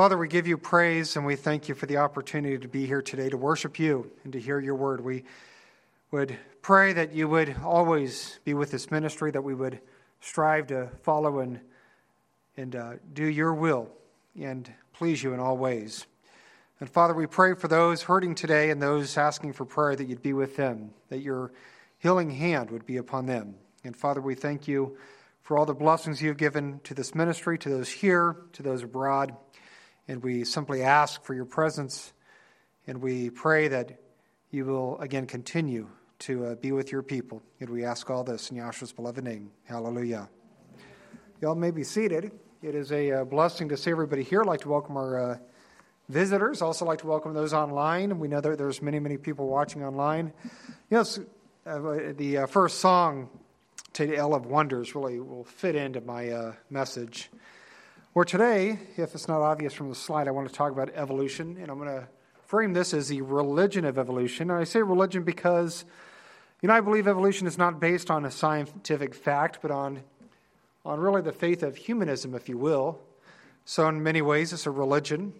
Father, we give you praise and we thank you for the opportunity to be here today to worship you and to hear your word. We would pray that you would always be with this ministry, that we would strive to follow and do your will and please you in all ways. And Father, we pray for those hurting today and those asking for prayer that you'd be with them, that your healing hand would be upon them. And Father, we thank you for all the blessings you've given to this ministry, to those here, to those abroad. And we simply ask for your presence, and we pray that you will again continue to be with your people. And we ask all this in Yahshua's beloved name. Hallelujah. Y'all may be seated. It is a blessing to see everybody here. I'd like to welcome our visitors. I'd also like to welcome those online. We know that there's many, many people watching online. You know, the first song, Tale of Wonders, really will fit into my message. Where today, if it's not obvious from the slide, I want to talk about evolution, and I'm going to frame this as the religion of evolution. And I say religion because, you know, I believe evolution is not based on a scientific fact, but on really the faith of humanism, if you will. So in many ways, it's a religion.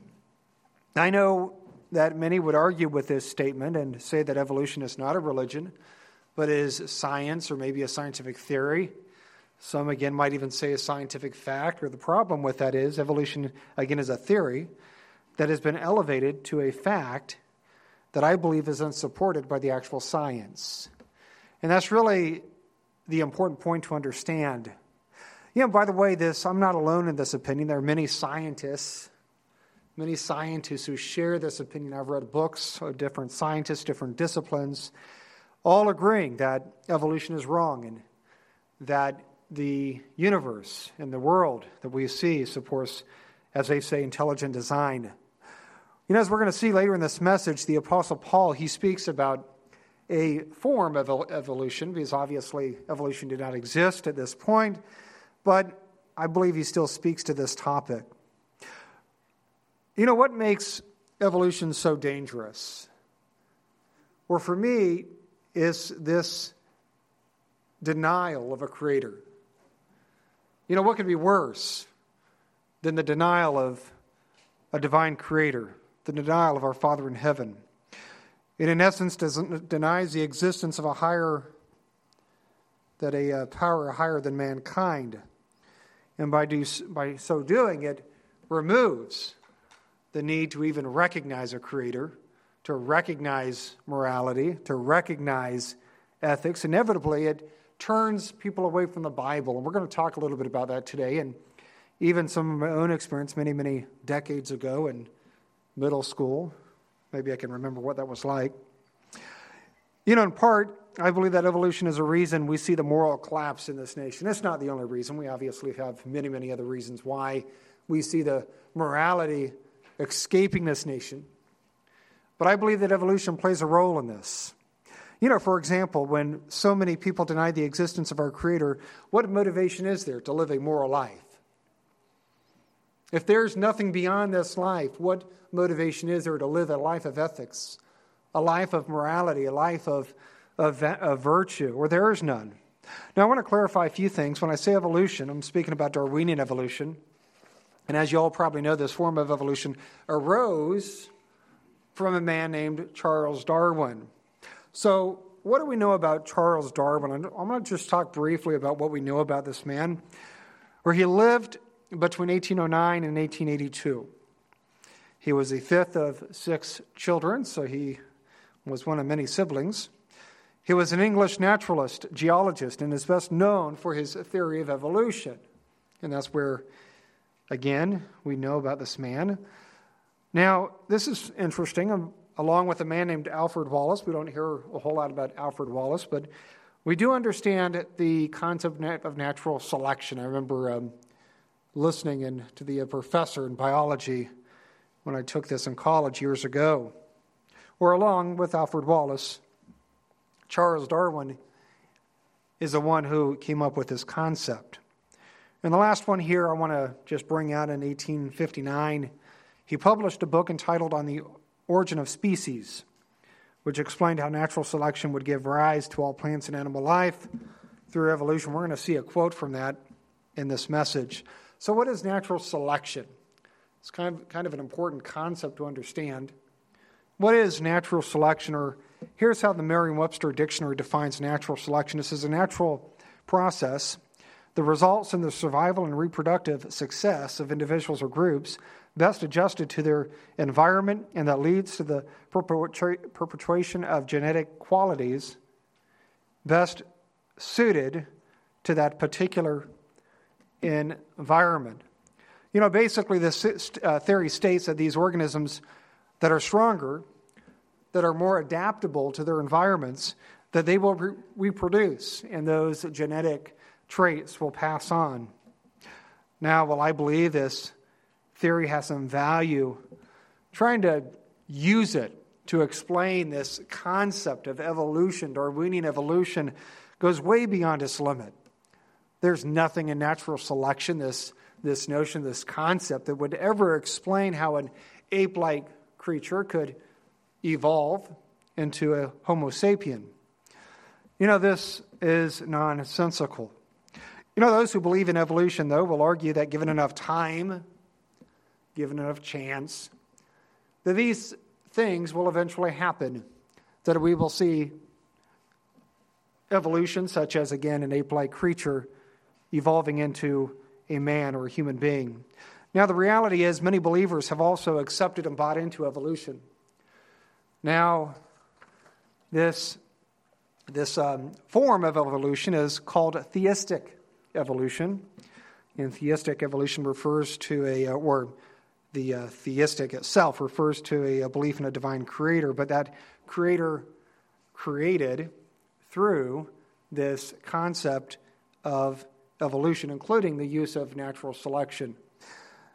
I know that many would argue with this statement and say that evolution is not a religion, but is science or maybe a scientific theory. Some, again, might even say a scientific fact, or the problem with that is evolution, again, is a theory that has been elevated to a fact that I believe is unsupported by the actual science. And that's really the important point to understand. You know, by the way, I'm not alone in this opinion. There are many scientists who share this opinion. I've read books of different scientists, different disciplines, all agreeing that evolution is wrong and that the universe and the world that we see supports, as they say, intelligent design. You know, as we're going to see later in this message, the Apostle Paul, he speaks about a form of evolution, because obviously evolution did not exist at this point, but I believe he still speaks to this topic. You know, what makes evolution so dangerous? Well, for me, is this denial of a creator. You know, what could be worse than the denial of a divine creator, the denial of our Father in heaven? It, in essence, denies the existence of a power higher than mankind. And by so doing, it removes the need to even recognize a creator, to recognize morality, to recognize ethics. Inevitably, it turns people away from the Bible. And we're going to talk a little bit about that today, and even some of my own experience many, many decades ago in middle school. Maybe I can remember what that was like. You know, in part, I believe that evolution is a reason we see the moral collapse in this nation. It's not the only reason. We obviously have many, many other reasons why we see the morality escaping this nation. But I believe that evolution plays a role in this. You know, for example, when so many people deny the existence of our Creator, what motivation is there to live a moral life? If there's nothing beyond this life, what motivation is there to live a life of ethics, a life of morality, a life of virtue, or there is none? Now, I want to clarify a few things. When I say evolution, I'm speaking about Darwinian evolution. And as you all probably know, this form of evolution arose from a man named Charles Darwin. So what do we know about Charles Darwin? I'm going to just talk briefly about what we know about this man. Where he lived between 1809 and 1882. He was the fifth of six children, so he was one of many siblings. He was an English naturalist, geologist, and is best known for his theory of evolution. And that's where, again, we know about this man. Now, this is interesting. Along with a man named Alfred Wallace. We don't hear a whole lot about Alfred Wallace, but we do understand the concept of natural selection. I remember listening to the professor in biology when I took this in college years ago. Or along with Alfred Wallace, Charles Darwin is the one who came up with this concept. And the last one here I want to just bring out in 1859. He published a book entitled On the Origin of Species, which explained how natural selection would give rise to all plants and animal life through evolution. We're going to see a quote from that in this message. So what is natural selection? It's kind of an important concept to understand. What is natural selection? Or here's how the Merriam-Webster Dictionary defines natural selection. This is a natural process. The results in the survival and reproductive success of individuals or groups best adjusted to their environment, and that leads to the perpetuation of genetic qualities best suited to that particular environment. You know, basically this theory states that these organisms that are stronger, that are more adaptable to their environments, that they will reproduce, and those genetic traits will pass on. Now, while I believe this theory has some value, trying to use it to explain this concept of evolution, Darwinian evolution, goes way beyond its limit. There's nothing in natural selection, this notion, this concept, that would ever explain how an ape-like creature could evolve into a Homo sapien. You know, this is nonsensical. You know, those who believe in evolution, though, will argue that given enough time, given enough chance, that these things will eventually happen, that we will see evolution, such as, again, an ape-like creature evolving into a man or a human being. Now, the reality is many believers have also accepted and bought into evolution. Now, this form of evolution is called theistic evolution. And theistic evolution refers to theistic itself refers to a belief in a divine creator, but that creator created through this concept of evolution, including the use of natural selection.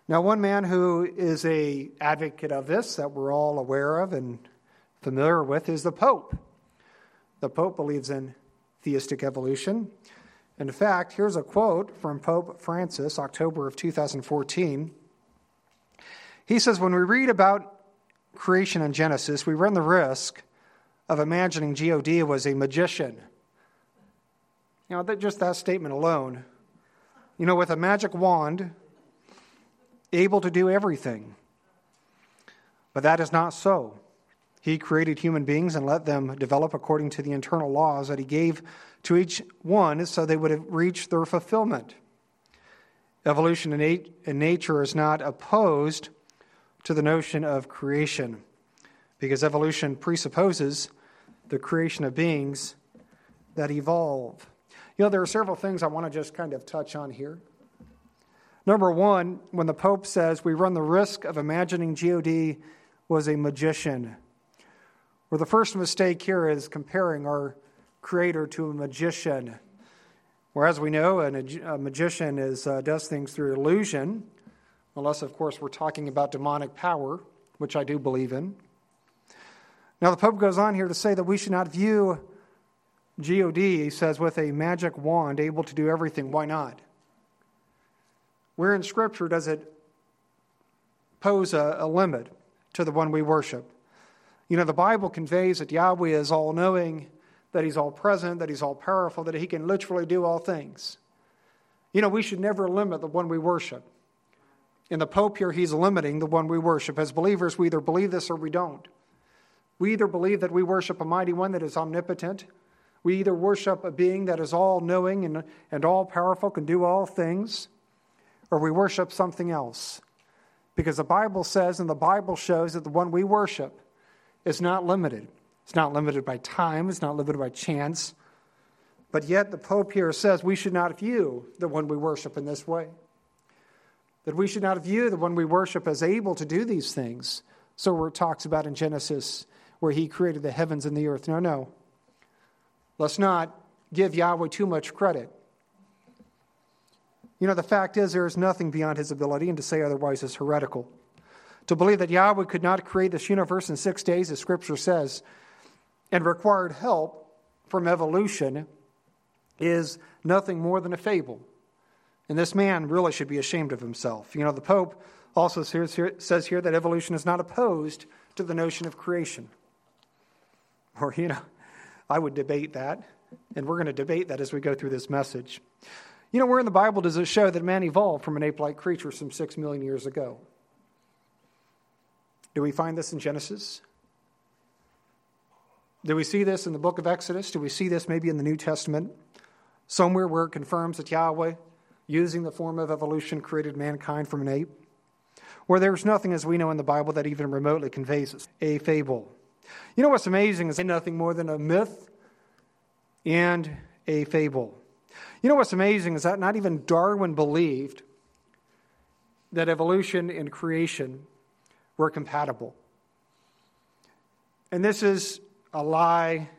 Now, one man who is an advocate of this that we're all aware of and familiar with is the Pope. The Pope believes in theistic evolution. In fact, here's a quote from Pope Francis, October of 2014. He says, when we read about creation in Genesis, we run the risk of imagining God was a magician. You know, just that statement alone. You know, with a magic wand, able to do everything. But that is not so. He created human beings and let them develop according to the internal laws that he gave to each one so they would have reached their fulfillment. Evolution in nature is not opposed to the notion of creation, because evolution presupposes the creation of beings that evolve. You know, there are several things I want to just kind of touch on here. Number one, when the Pope says we run the risk of imagining God was a magician, well, the first mistake here is comparing our creator to a magician. Whereas we know a magician does things through illusion, unless, of course, we're talking about demonic power, which I do believe in. Now, the Pope goes on here to say that we should not view God, he says, with a magic wand, able to do everything. Why not? Where in Scripture does it pose a limit to the one we worship? You know, the Bible conveys that Yahweh is all-knowing, that he's all-present, that he's all-powerful, that he can literally do all things. You know, we should never limit the one we worship. And the Pope here, he's limiting the one we worship. As believers, we either believe this or we don't. We either believe that we worship a mighty one that is omnipotent. We either worship a being that is all-knowing and all-powerful, can do all things, or we worship something else. Because the Bible says and the Bible shows that the one we worship is not limited. It's not limited by time. It's not limited by chance. But yet the Pope here says we should not view the one we worship in this way. That we should not view the one we worship as able to do these things. So where it talks about in Genesis where he created the heavens and the earth. No. Let's not give Yahweh too much credit. You know, the fact is there is nothing beyond his ability, and to say otherwise is heretical. To believe that Yahweh could not create this universe in 6 days, as Scripture says, and required help from evolution is nothing more than a fable. And this man really should be ashamed of himself. You know, the Pope also says here that evolution is not opposed to the notion of creation. Or, you know, I would debate that, and we're going to debate that as we go through this message. You know, where in the Bible does it show that man evolved from an ape-like creature some 6 million years ago? Do we find this in Genesis? Do we see this in the book of Exodus? Do we see this maybe in the New Testament? Somewhere where it confirms that Yahweh, using the form of evolution, created mankind from an ape? Where there's nothing, as we know in the Bible, that even remotely conveys this. A fable. You know what's amazing is nothing more than a myth and a fable. You know what's amazing is that not even Darwin believed that evolution and creation were compatible. And this is a lie,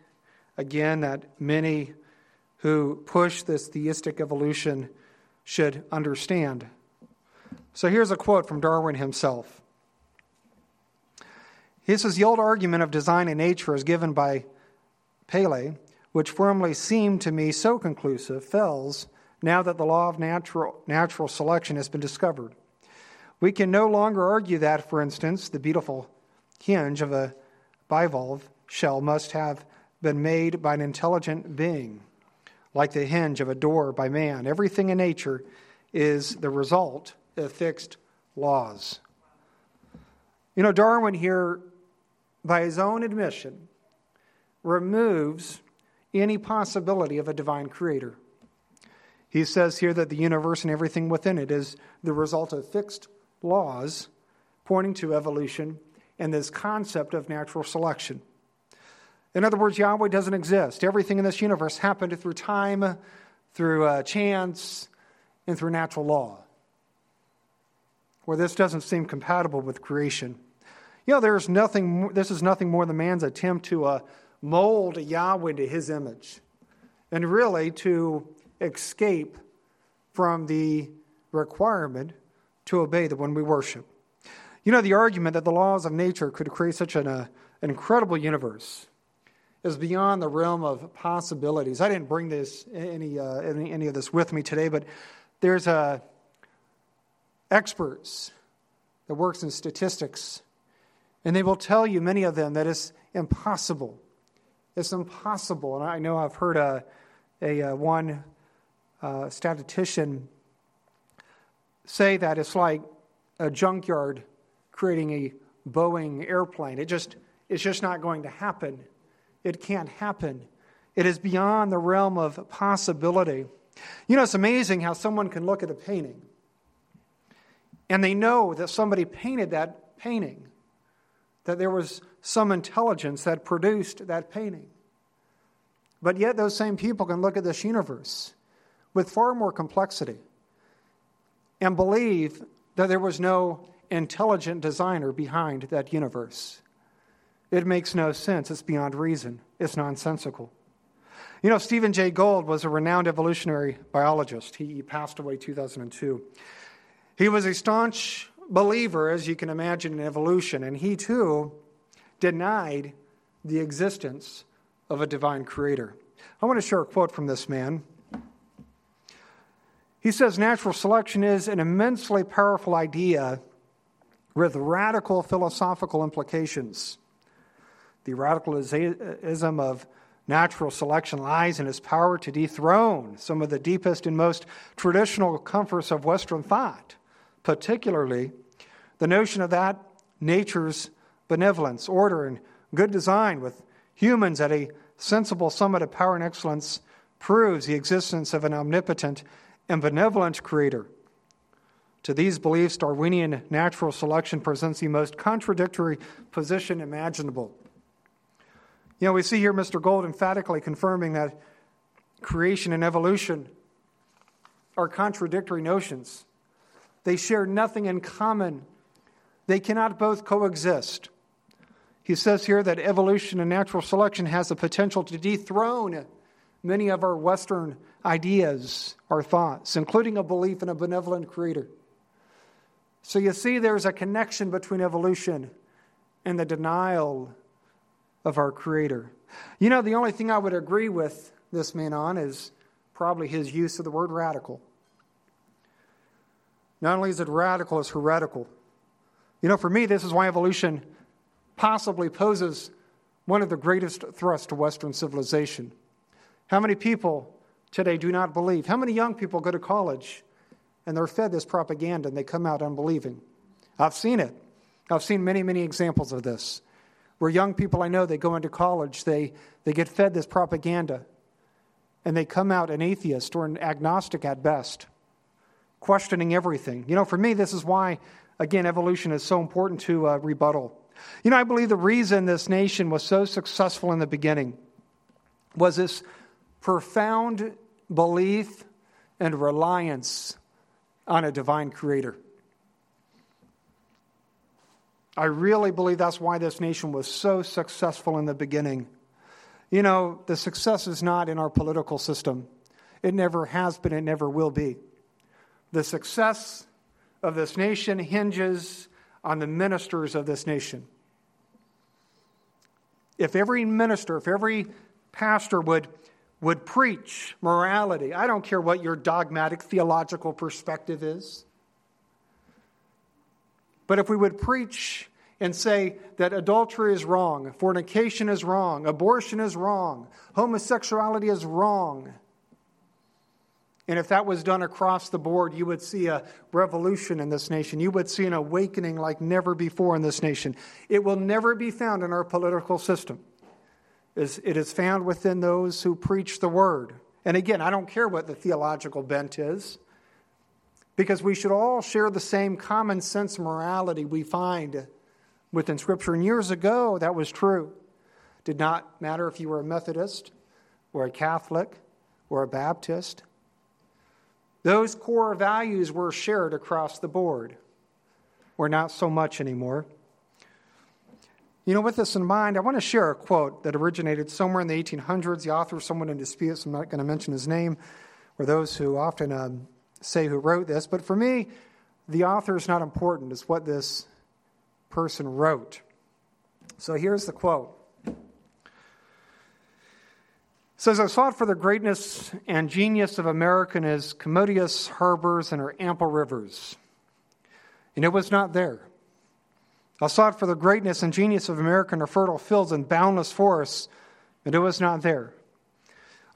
again, that many who push this theistic evolution should understand. So here's a quote from Darwin himself. This is the old argument of design in nature as given by Paley, which formerly seemed to me so conclusive, fails now that the law of natural selection has been discovered. We can no longer argue that, for instance, the beautiful hinge of a bivalve shell must have been made by an intelligent being, like the hinge of a door by man. Everything in nature is the result of fixed laws. You know, Darwin here, by his own admission, removes any possibility of a divine creator. He says here that the universe and everything within it is the result of fixed laws, pointing to evolution and this concept of natural selection. In other words, Yahweh doesn't exist. Everything in this universe happened through time, through chance, and through natural law. Where this doesn't seem compatible with creation. You know, there's nothing. This is nothing more than man's attempt to mold Yahweh to his image, and really to escape from the requirement to obey the one we worship. You know, the argument that the laws of nature could create such an incredible universe is beyond the realm of possibilities. I didn't bring this any of this with me today, but there's experts that works in statistics, and they will tell you, many of them, that it's impossible. It's impossible. And I know I've heard one statistician say that it's like a junkyard creating a Boeing airplane. It's just not going to happen. It can't happen. It is beyond the realm of possibility. You know, it's amazing how someone can look at a painting and they know that somebody painted that painting, that there was some intelligence that produced that painting. But yet those same people can look at this universe with far more complexity and believe that there was no intelligent designer behind that universe. It makes no sense. It's beyond reason. It's nonsensical. You know, Stephen Jay Gould was a renowned evolutionary biologist. He passed away in 2002. He was a staunch believer, as you can imagine, in evolution, and he too denied the existence of a divine creator. I want to share a quote from this man. He says, "Natural selection is an immensely powerful idea with radical philosophical implications. The radicalism of natural selection lies in its power to dethrone some of the deepest and most traditional comforts of Western thought, particularly the notion of that nature's benevolence, order, and good design with humans at a sensible summit of power and excellence proves the existence of an omnipotent and benevolent creator. To these beliefs, Darwinian natural selection presents the most contradictory position imaginable." You know, we see here Mr. Gould emphatically confirming that creation and evolution are contradictory notions. They share nothing in common. They cannot both coexist. He says here that evolution and natural selection has the potential to dethrone many of our Western ideas, our thoughts, including a belief in a benevolent creator. So you see there's a connection between evolution and the denial of our creator. You know, the only thing I would agree with this man on is probably his use of the word radical. Not only is it radical, it's heretical. You know, for me, this is why evolution possibly poses one of the greatest thrusts to Western civilization. How many people today do not believe? How many young people go to college and they're fed this propaganda and they come out unbelieving? I've seen it. I've seen many, many examples of this, where young people I know, they go into college, they get fed this propaganda, and they come out an atheist or an agnostic at best, questioning everything. You know, for me, this is why, again, evolution is so important to rebuttal. You know, I believe the reason this nation was so successful in the beginning was this profound belief and reliance on a divine creator. I really believe that's why this nation was so successful in the beginning. You know, the success is not in our political system. It never has been. It never will be. The success of this nation hinges on the ministers of this nation. If every minister, if every pastor would preach morality, I don't care what your dogmatic theological perspective is, but if we would preach and say that adultery is wrong, fornication is wrong, abortion is wrong, homosexuality is wrong, and if that was done across the board, you would see a revolution in this nation. You would see an awakening like never before in this nation. It will never be found in our political system. It is found within those who preach the word. And again, I don't care what the theological bent is, because we should all share the same common sense morality we find within Scripture. And years ago, that was true. Did not matter if you were a Methodist or a Catholic or a Baptist. Those core values were shared across the board. We're not so much anymore. You know, with this in mind, I want to share a quote that originated somewhere in the 1800s. The author is someone in dispute, so I'm not going to mention his name, or those who often say who wrote this. But for me, the author is not important. It's what this person wrote. So here's the quote. It says, "I sought for the greatness and genius of America in his commodious harbors and her ample rivers, and it was not there. I sought for the greatness and genius of America in her fertile fields and boundless forests, and it was not there.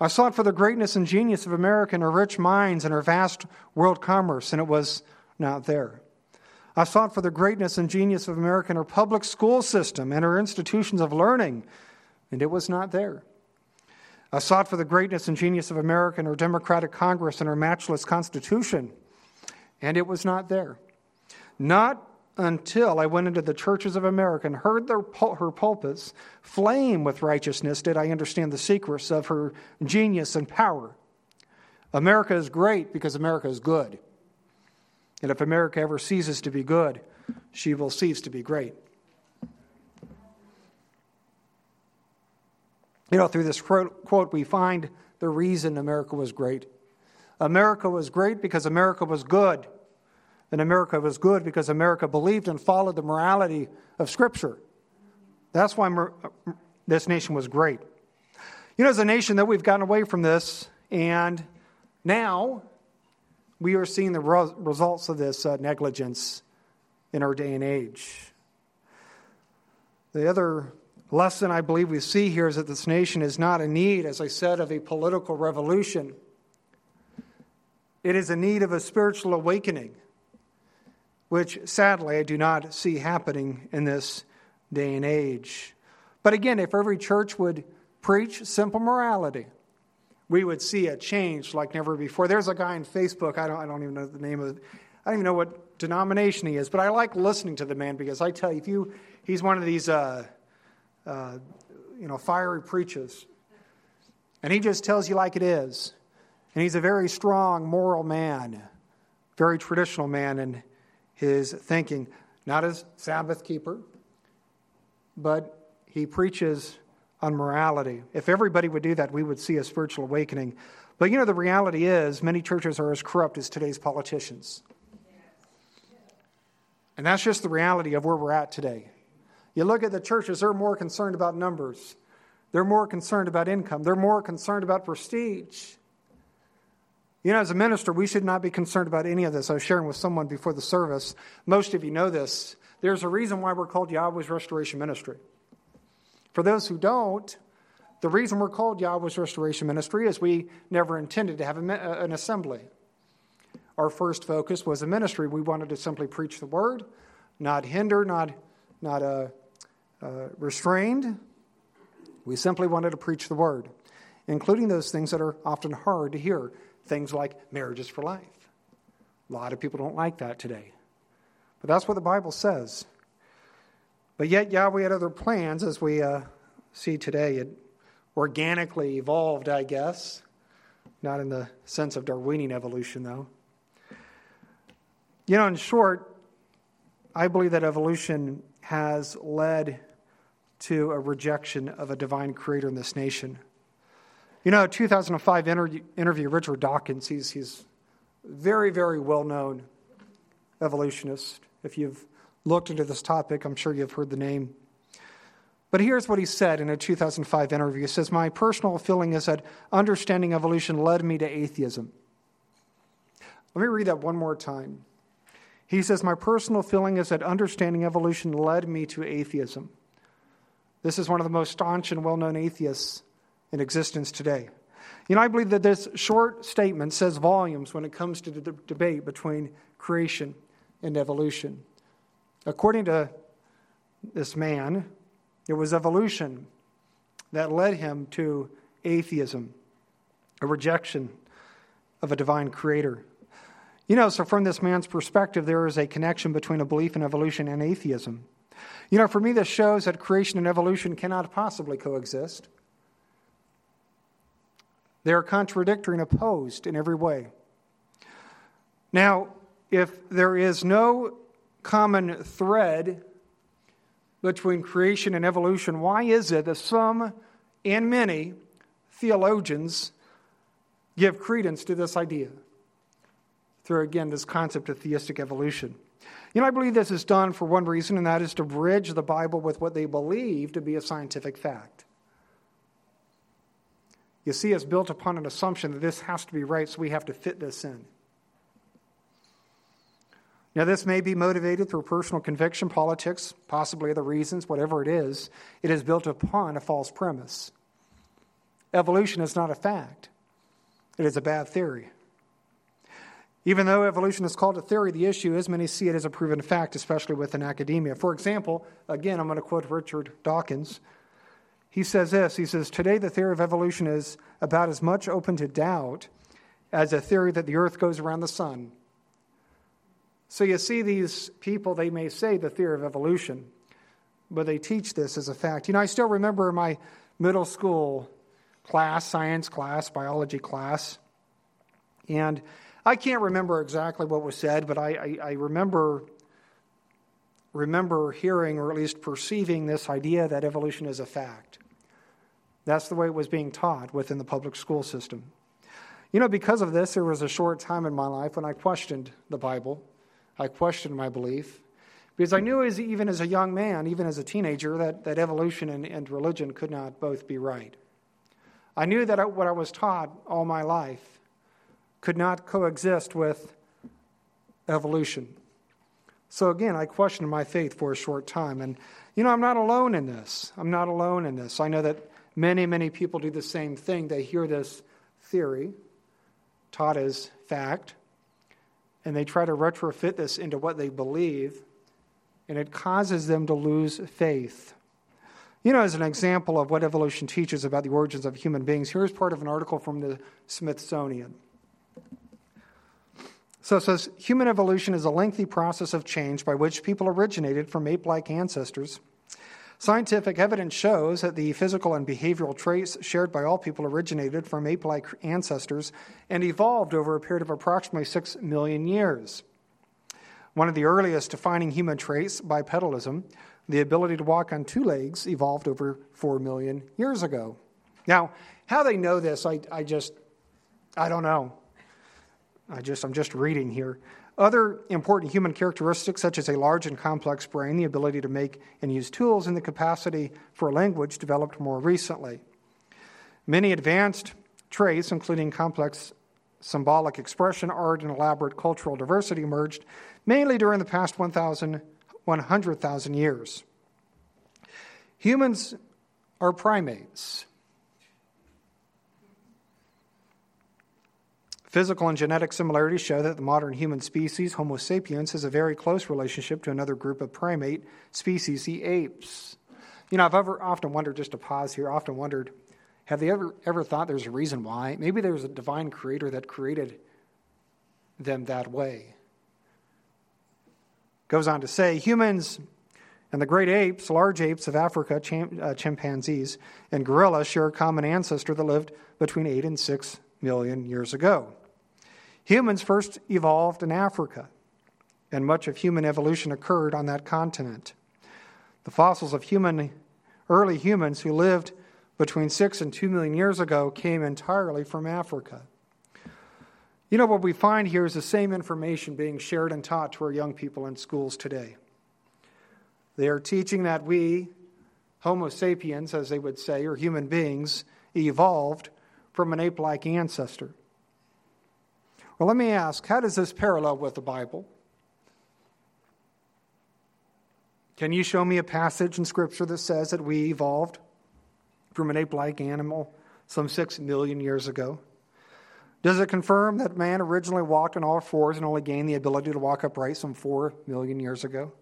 I sought for the greatness and genius of America in her rich mines and her vast world commerce, and it was not there. I sought for the greatness and genius of America in her public school system and her institutions of learning, and it was not there. I sought for the greatness and genius of America in her democratic Congress and her matchless Constitution, and it was not there. Not until I went into the churches of America and heard her pulpits flame with righteousness did I understand the secrets of her genius and power. America is great because America is good. And if America ever ceases to be good, she will cease to be great." You know, through this quote, we find the reason America was great. America was great because America was good. And America was good because America believed and followed the morality of Scripture. That's why this nation was great. You know, as a nation, that we've gotten away from this, and now we are seeing the results of this negligence in our day and age. The other lesson I believe we see here is that this nation is not in need, as I said, of a political revolution. It is in need of a spiritual awakening, which sadly I do not see happening in this day and age. But again, if every church would preach simple morality, we would see a change like never before. There's a guy on Facebook, I don't even know the name of it. I don't even know what denomination he is, but I like listening to the man, because I tell you, he's one of these fiery preachers. And he just tells you like it is. And he's a very strong, moral man, very traditional man in his thinking. Not a Sabbath keeper, but he preaches on morality. If everybody would do that, we would see a spiritual awakening. But you know, the reality is many churches are as corrupt as today's politicians. And that's just the reality of where we're at today. You look at the churches, they're more concerned about numbers. They're more concerned about income. They're more concerned about prestige. You know, as a minister, we should not be concerned about any of this. I was sharing with someone before the service. Most of you know this. There's a reason why we're called Yahweh's Restoration Ministry. For those who don't, the reason we're called Yahweh's Restoration Ministry is we never intended to have an assembly. Our first focus was a ministry. We wanted to simply preach the word, not hinder, not not restrained. We simply wanted to preach the word, including those things that are often hard to hear, things like marriages for life. A lot of people don't like that today. But that's what the Bible says. But yet Yahweh had other plans, as we see today. It organically evolved, I guess. Not in the sense of Darwinian evolution, though. You know, in short, I believe that evolution has led to a rejection of a divine creator in this nation. You know, a 2005 interview, Richard Dawkins, he's very, very well-known evolutionist. If you've looked into this topic, I'm sure you've heard the name. But here's what he said in a 2005 interview. He says, "My personal feeling is that understanding evolution led me to atheism." Let me read that one more time. He says, "My personal feeling is that understanding evolution led me to atheism." This is one of the most staunch and well-known atheists in existence today. You know, I believe that this short statement says volumes when it comes to the debate between creation and evolution. According to this man, it was evolution that led him to atheism, a rejection of a divine creator. You know, so from this man's perspective, there is a connection between a belief in evolution and atheism. You know, for me, this shows that creation and evolution cannot possibly coexist. They are contradictory and opposed in every way. Now, if there is no common thread between creation and evolution, why is it that some and many theologians give credence to this idea through, again, this concept of theistic evolution? You know, I believe this is done for one reason, and that is to bridge the Bible with what they believe to be a scientific fact. You see, it's built upon an assumption that this has to be right, so we have to fit this in. Now, this may be motivated through personal conviction, politics, possibly other reasons, whatever it is built upon a false premise. Evolution is not a fact. It is a bad theory. Even though evolution is called a theory, the issue is many see it as a proven fact, especially within academia. For example, again, I'm going to quote Richard Dawkins. He says this, he says, "Today the theory of evolution is about as much open to doubt as a theory that the earth goes around the sun." So you see, these people, they may say the theory of evolution, but they teach this as a fact. You know, I still remember my middle school class, science class, biology class, and I can't remember exactly what was said, but I remember hearing, or at least perceiving, this idea that evolution is a fact. That's the way it was being taught within the public school system. You know, because of this, there was a short time in my life when I questioned the Bible. I questioned my belief, because I knew, as even as a young man, even as a teenager, that evolution and religion could not both be right. I knew that what I was taught all my life could not coexist with evolution. So again, I questioned my faith for a short time. And, you know, I'm not alone in this. I'm not alone in this. I know that many, many people do the same thing. They hear this theory taught as fact, and they try to retrofit this into what they believe, and it causes them to lose faith. You know, as an example of what evolution teaches about the origins of human beings, here's part of an article from the Smithsonian. So it says, "Human evolution is a lengthy process of change by which people originated from ape-like ancestors. Scientific evidence shows that the physical and behavioral traits shared by all people originated from ape-like ancestors and evolved over a period of approximately 6 million years. One of the earliest defining human traits, bipedalism, the ability to walk on two legs, evolved over 4 million years ago." Now, how they know this, I don't know. I'm just reading here. "Other important human characteristics, such as a large and complex brain, the ability to make and use tools, and the capacity for language, developed more recently. Many advanced traits, including complex symbolic expression, art, and elaborate cultural diversity, emerged mainly during the past 100,000 years. Humans are primates. Physical and genetic similarities show that the modern human species, Homo sapiens, has a very close relationship to another group of primate species, the apes. You know, I've often wondered, just to pause here, have they ever thought there's a reason why? Maybe there was a divine creator that created them that way. Goes on to say, humans and the great apes, large apes of Africa, chimpanzees, and gorillas share a common ancestor that lived between 8 and 6 million years ago. Humans first evolved in Africa, and much of human evolution occurred on that continent. The fossils of early humans who lived between 6 and 2 million years ago came entirely from Africa. You know, what we find here is the same information being shared and taught to our young people in schools today. They are teaching that we, Homo sapiens, as they would say, or human beings, evolved from an ape-like ancestor. Well, let me ask, how does this parallel with the Bible? Can you show me a passage in Scripture that says that we evolved from an ape-like animal some 6 million years ago? Does it confirm that man originally walked on all fours and only gained the ability to walk upright some 4 million years ago?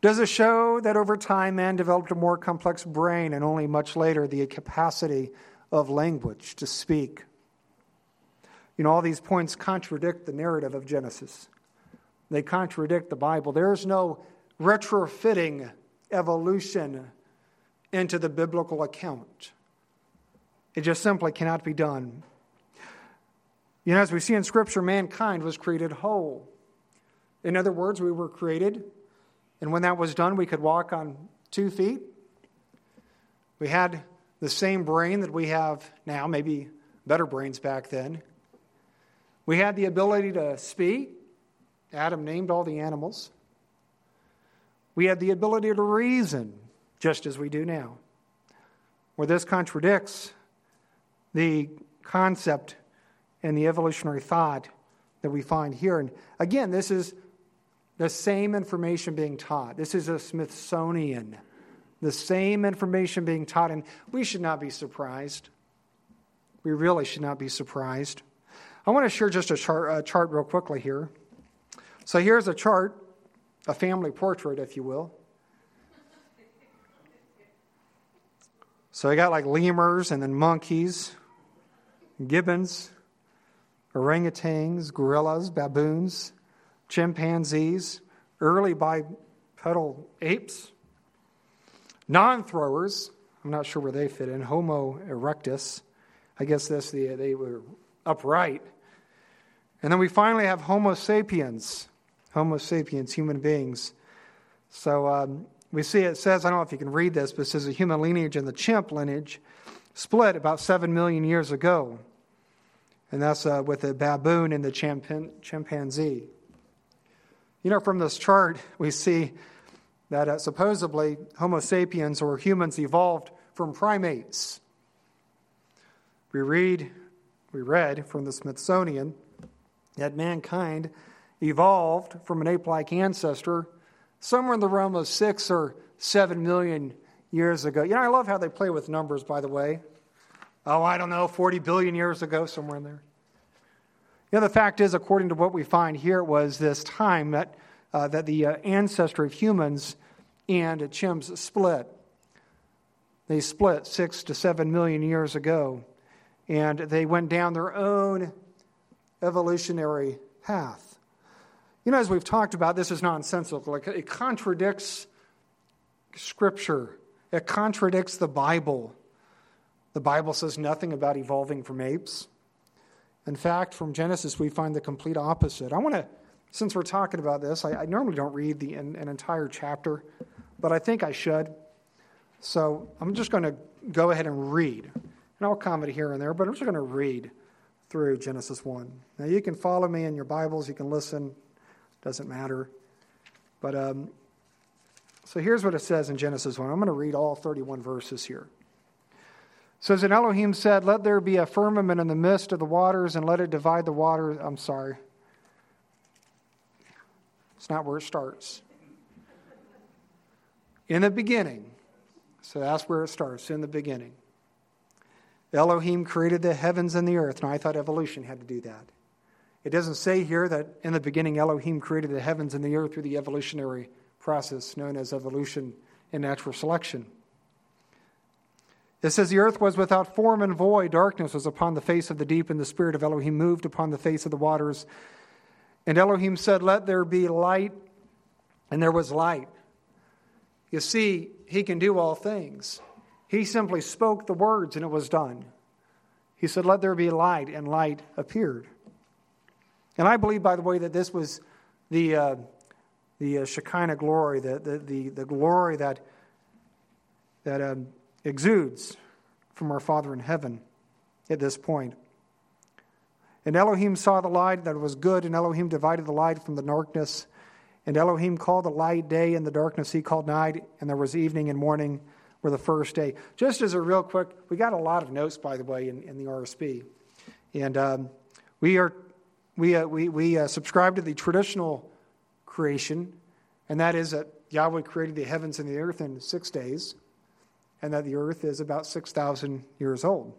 Does it show that over time man developed a more complex brain and only much later the capacity of language to speak? You know, all these points contradict the narrative of Genesis. They contradict the Bible. There is no retrofitting evolution into the biblical account. It just simply cannot be done. You know, as we see in Scripture, mankind was created whole. In other words, we were created, and when that was done, we could walk on 2 feet. We had the same brain that we have now, maybe better brains back then. We had the ability to speak. Adam named all the animals. We had the ability to reason, just as we do now. Where this contradicts the concept and the evolutionary thought that we find here. And again, this is the same information being taught. This is a Smithsonian. The same information being taught. And we should not be surprised. We really should not be surprised. I want to share just a chart real quickly here. So here's a chart, a family portrait, if you will. So I got like lemurs and then monkeys, gibbons, orangutans, gorillas, baboons, chimpanzees, early bipedal apes, non-throwers, I'm not sure where they fit in, Homo erectus, I guess they were upright. And then we finally have Homo sapiens, human beings. So we see it says, I don't know if you can read this, but it says the human lineage and the chimp lineage split about 7 million years ago. And that's with the baboon and the chimpanzee. You know, from this chart, we see that supposedly Homo sapiens or humans evolved from primates. We read from the Smithsonian that mankind evolved from an ape-like ancestor somewhere in the realm of 6 or 7 million years ago. You know, I love how they play with numbers, by the way. Oh, I don't know, 40 billion years ago, somewhere in there. You know, the fact is, according to what we find here, was this time that the ancestry of humans and chimps split. They split 6 to 7 million years ago, and they went down their own evolutionary path. You know, as we've talked about, this is nonsensical. Like, it contradicts Scripture. It contradicts the Bible. The Bible says nothing about evolving from apes. In fact, from Genesis, we find the complete opposite. I want to, since we're talking about this, I normally don't read an entire chapter, but I think I should. So I'm just going to go ahead and read. And I'll comment here and there, but I'm just going to read through Genesis 1. Now, you can follow me in your Bibles. You can listen. Doesn't matter. But so here's what it says in Genesis 1. I'm going to read all 31 verses here. It says, and Elohim said, let there be a firmament in the midst of the waters, and let it divide the waters. I'm sorry. It's not where it starts. In the beginning. So that's where it starts, in the beginning. Elohim created the heavens and the earth. Now, I thought evolution had to do that. It doesn't say here that in the beginning Elohim created the heavens and the earth through the evolutionary process known as evolution and natural selection. It says the earth was without form and void. Darkness was upon the face of the deep, and the Spirit of Elohim moved upon the face of the waters. And Elohim said, "Let there be light," and there was light. You see, he can do all things. He simply spoke the words, and it was done. He said, "Let there be light," and light appeared. And I believe, by the way, that this was the Shekinah glory, the glory that exudes from our Father in heaven at this point. And Elohim saw the light that was good, and Elohim divided the light from the darkness. And Elohim called the light day, and the darkness he called night, and there was evening and morning were the first day. Just as a real quick, we got a lot of notes, by the way, in the RSB. And we subscribe to the traditional creation, and that is that Yahweh created the heavens and the earth in 6 days, and that the earth is about 6,000 years old.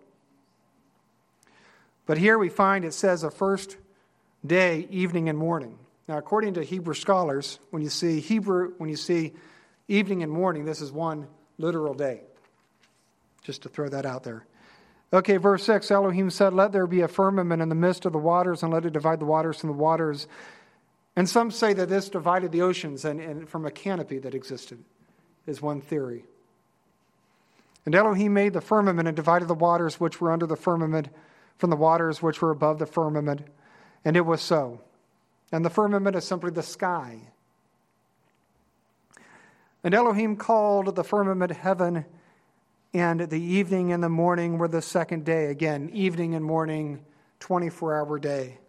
But here we find it says a first day, evening and morning. Now, according to Hebrew scholars, when you see evening and morning, this is one literal day. Just to throw that out there. Okay, verse 6, Elohim said, "Let there be a firmament in the midst of the waters, and let it divide the waters from the waters." And some say that this divided the oceans and from a canopy that existed, is one theory. And Elohim made the firmament and divided the waters which were under the firmament from the waters which were above the firmament. And it was so. And the firmament is simply the sky. And Elohim called the firmament heaven, and the evening and the morning were the second day. Again, evening and morning, 24-hour day.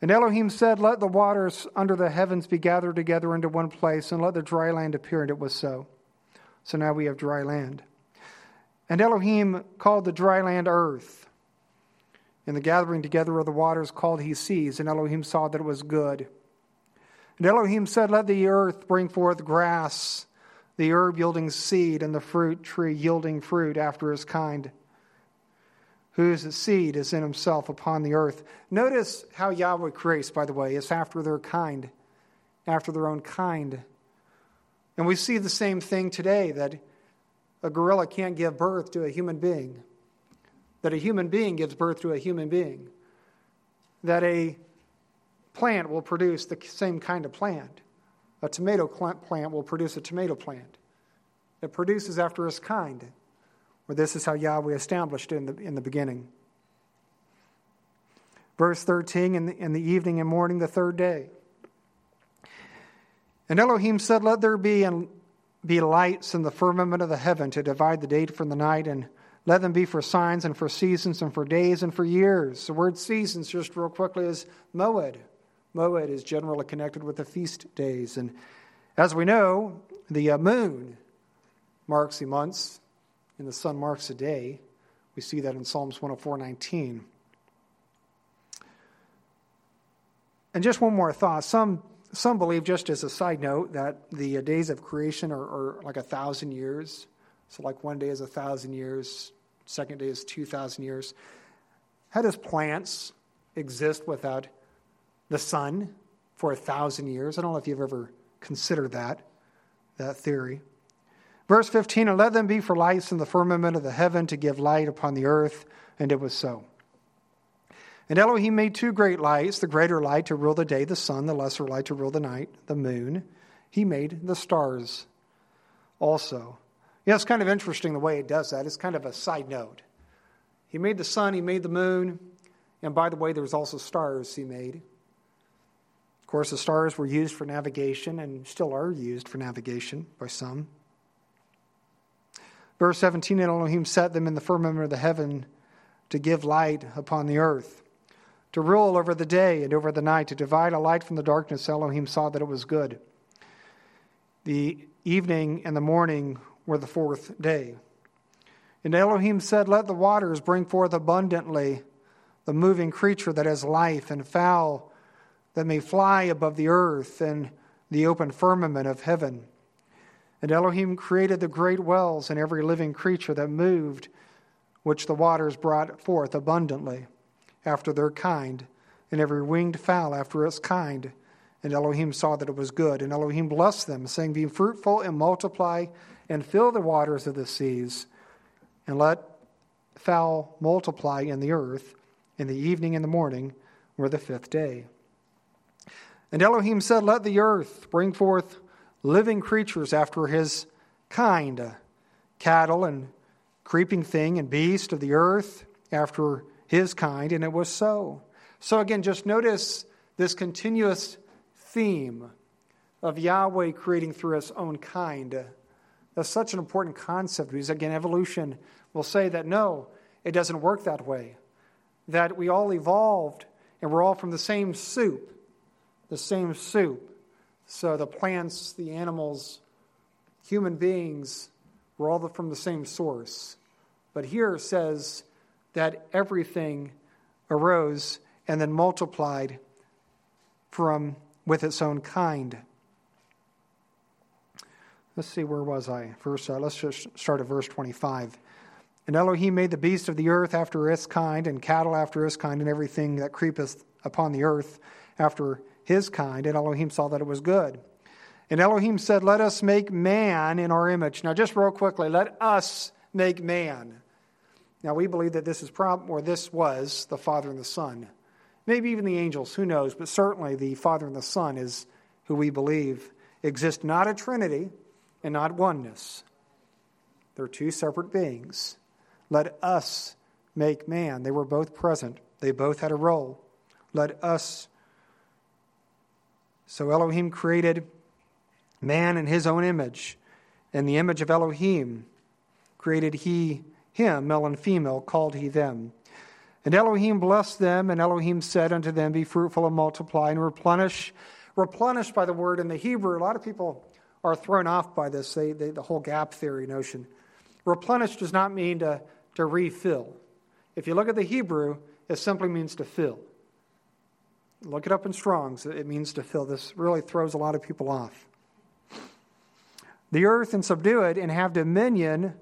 And Elohim said, "Let the waters under the heavens be gathered together into one place, and let the dry land appear." And it was so. So now we have dry land. And Elohim called the dry land earth. And the gathering together of the waters called he seas. And Elohim saw that it was good. And Elohim said, "Let the earth bring forth grass, the herb yielding seed, and the fruit tree yielding fruit after his kind, whose seed is in himself upon the earth." Notice how Yahweh creates, by the way. It's after their kind, after their own kind. And we see the same thing today, that a gorilla can't give birth to a human being, that a human being gives birth to a human being, that a plant will produce the same kind of plant. A tomato plant will produce a tomato plant. It produces after its kind, or this is how Yahweh established it in the beginning. Verse 13, in the evening and morning, the third day. And Elohim said, "Let there be lights in the firmament of the heaven to divide the day from the night, and let them be for signs and for seasons and for days and for years." The word seasons, just real quickly, is moed. Moed is generally connected with the feast days. And as we know, the moon marks the months and the sun marks the day. We see that in Psalms 104:19. And just one more thought. Some believe, just as a side note, that the days of creation are like 1,000 years. So like one day is 1,000 years, second day is 2,000 years. How does plants exist without the sun for 1,000 years? I don't know if you've ever considered that theory. Verse 15, "And let them be for lights in the firmament of the heaven to give light upon the earth." And it was so. And Elohim made two great lights, the greater light to rule the day, the sun, the lesser light to rule the night, the moon. He made the stars also. Yeah, it's kind of interesting the way it does that. It's kind of a side note. He made the sun, he made the moon, and by the way, there was also stars he made. Of course, the stars were used for navigation and still are used for navigation by some. Verse 17, "And Elohim set them in the firmament of the heaven to give light upon the earth, to rule over the day and over the night, to divide a light from the darkness." Elohim saw that it was good. The evening and the morning were the fourth day. And Elohim said, "Let the waters bring forth abundantly the moving creature that has life, and fowl that may fly above the earth and the open firmament of heaven." And Elohim created the great whales and every living creature that moved, which the waters brought forth abundantly after their kind, and every winged fowl after its kind. And Elohim saw that it was good. And Elohim blessed them, saying, be fruitful and multiply and fill the waters of the seas, and let fowl multiply in the earth. In the evening and the morning were the fifth day. And Elohim said, let the earth bring forth living creatures after his kind, cattle and creeping thing and beast of the earth after his kind. And it was so. So again, just notice this continuous theme of Yahweh creating through his own kind. That's such an important concept, because again, evolution will say that no, it doesn't work that way. That we all evolved and we're all from the same soup. The same soup. So the plants, the animals, human beings, we're all from the same source. But here it says that everything arose and then multiplied from with its own kind. Let's see, where was I? First, let's just start at verse 25. And Elohim made the beast of the earth after its kind, and cattle after his kind, and everything that creepeth upon the earth after his kind. And Elohim saw that it was good. And Elohim said, let us make man in our image. Now, just real quickly, let us make man. Now, we believe that this is this was the Father and the Son. Maybe even the angels, who knows, but certainly the Father and the Son is who we believe exist, not a Trinity and not oneness. They're two separate beings. Let us make man. They were both present. They both had a role. Let us. So Elohim created man in his own image. In the image of Elohim created he him, male and female, called he them. And Elohim blessed them, and Elohim said unto them, be fruitful and multiply and replenish. Replenish by the word in the Hebrew. A lot of people are thrown off by this, the whole gap theory notion. Replenish does not mean to refill. If you look at the Hebrew, it simply means to fill. Look it up in Strong's. It means to fill. This really throws a lot of people off. The earth and subdue it and have dominion.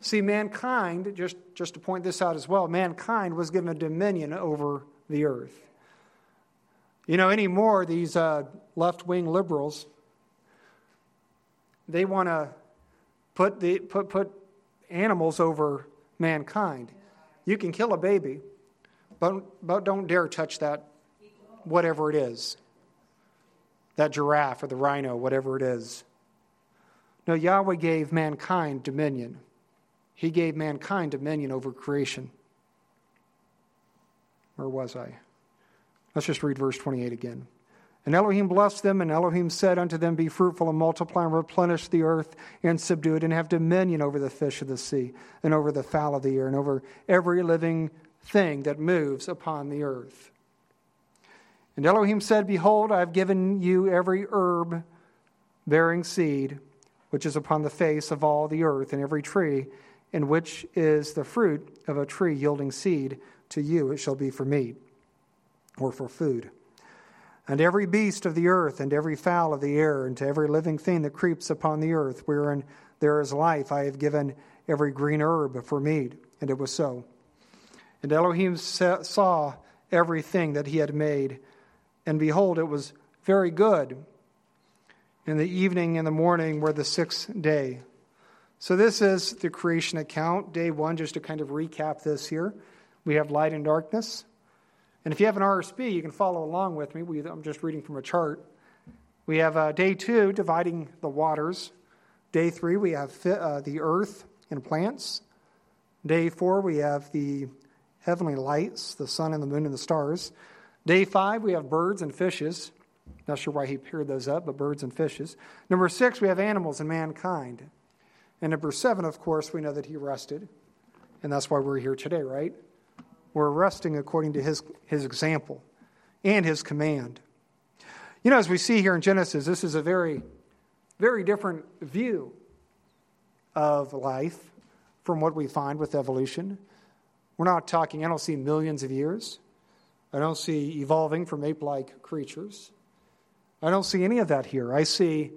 See, mankind, just to point this out as well, mankind was given a dominion over the earth. You know, anymore, these left-wing liberals, they want to put animals over mankind. You can kill a baby, but don't dare touch that, whatever it is, that giraffe or the rhino, whatever it is. No, Yahweh gave mankind dominion. He gave mankind dominion over creation. Where was I? Let's just read verse 28 again. And Elohim blessed them, and Elohim said unto them, be fruitful and multiply and replenish the earth and subdue it and have dominion over the fish of the sea and over the fowl of the air and over every living thing that moves upon the earth. And Elohim said, behold, I have given you every herb bearing seed, which is upon the face of all the earth, and every tree, in which is the fruit of a tree yielding seed, to you it shall be for meat or for food. And every beast of the earth, and every fowl of the air, and to every living thing that creeps upon the earth, wherein there is life, I have given every green herb for meat. And it was so. And Elohim saw everything that he had made, and behold, it was very good. In the evening and the morning were the sixth day. So this is the creation account, day one, just to kind of recap this here. We have light and darkness. And if you have an RSB, you can follow along with me. I'm just reading from a chart. We have day two, dividing the waters. Day three, we have the earth and plants. Day four, we have the heavenly lights, the sun and the moon and the stars. Day five, we have birds and fishes. Not sure why he paired those up, but birds and fishes. Number six, we have animals and mankind. And number seven, of course, we know that he rested. And that's why we're here today, right? We're resting according to his example and his command. You know, as we see here in Genesis, this is a very, very different view of life from what we find with evolution. We're not talking, I don't see millions of years. I don't see evolving from ape-like creatures. I don't see any of that here. I see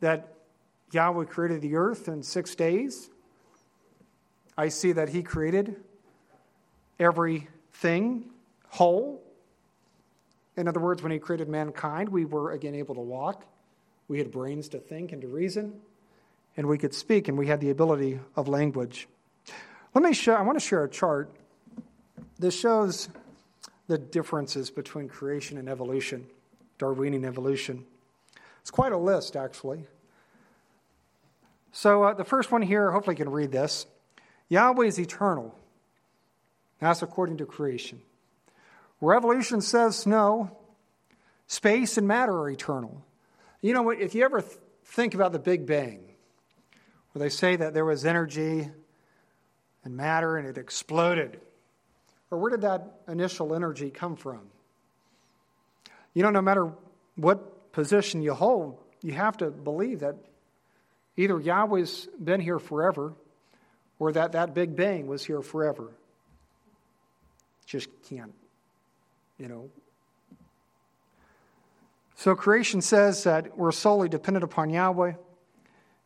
that Yahweh created the earth in 6 days. I see that he created everything whole In other words, when he created mankind, we were again able to walk. We had brains to think and to reason, and we could speak, and we had the ability of language. I want to share a chart. This shows the differences between creation and evolution, Darwinian evolution. It's quite a list, actually. So the first one here, hopefully you can read this. Yahweh is eternal. That's according to creation. Where evolution says no, space and matter are eternal. You know what? If you ever think about the Big Bang, where they say that there was energy and matter and it exploded, or where did that initial energy come from? You know, no matter what position you hold, you have to believe that either Yahweh's been here forever or that that Big Bang was here forever. Just can't, you know. So creation says that we're solely dependent upon Yahweh.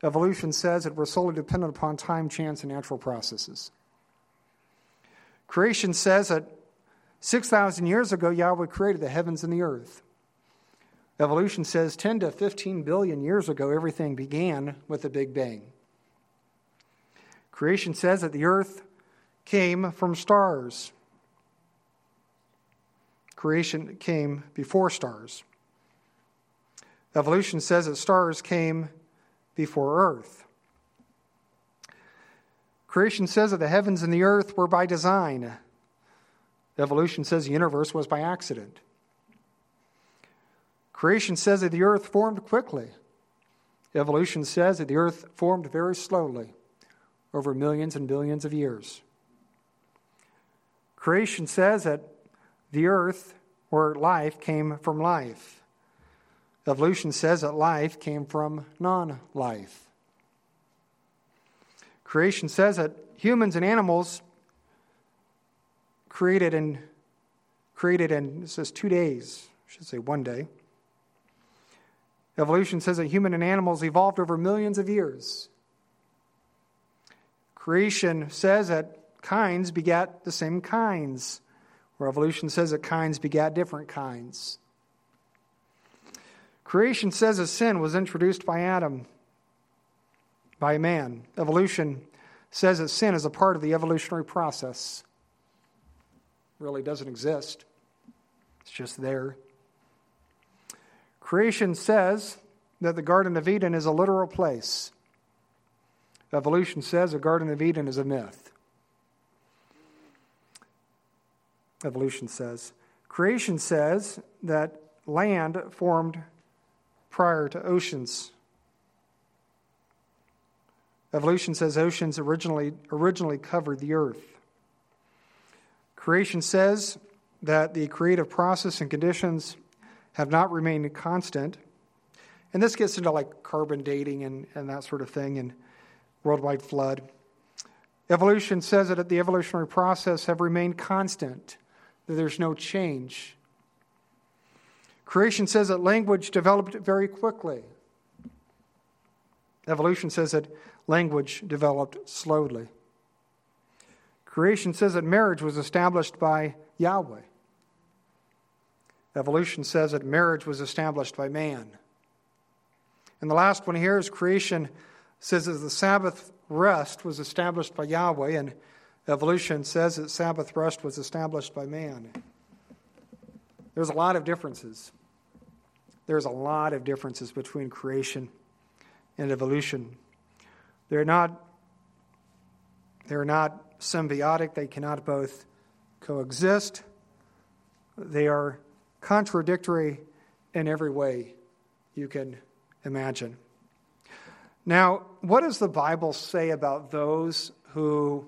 Evolution says that we're solely dependent upon time, chance, and natural processes. Creation says that 6,000 years ago, Yahweh created the heavens and the earth. Evolution says 10 to 15 billion years ago, everything began with the Big Bang. Creation says that the earth came from stars. Creation came before stars. Evolution says that stars came before earth. Creation says that the heavens and the earth were by design. Evolution says the universe was by accident. Creation says that the earth formed quickly. Evolution says that the earth formed very slowly over millions and billions of years. Creation says that the earth or life came from life. Evolution says that life came from non-life. Creation says that humans and animals created in, it says 2 days, I should say 1 day. Evolution says that human and animals evolved over millions of years. Creation says that kinds begat the same kinds, where evolution says that kinds begat different kinds. Creation says that sin was introduced by Adam, by man. Evolution says that sin is a part of the evolutionary process. Really doesn't exist. It's just there. Creation says that the Garden of Eden is a literal place. Evolution says the Garden of Eden is a myth. Evolution says. Creation says that land formed prior to oceans. Evolution says oceans originally covered the earth. Creation says that the creative process and conditions have not remained constant. And this gets into like carbon dating and that sort of thing and worldwide flood. Evolution says that the evolutionary process have remained constant, that there's no change. Creation says that language developed very quickly. Evolution says that language developed slowly. Creation says that marriage was established by Yahweh. Evolution says that marriage was established by man. And the last one here is creation says that the Sabbath rest was established by Yahweh, and evolution says that Sabbath rest was established by man. There's a lot of differences. There's a lot of differences between creation and evolution. They're not symbiotic. They cannot both coexist. They are contradictory in every way you can imagine. Now, what does the Bible say about those who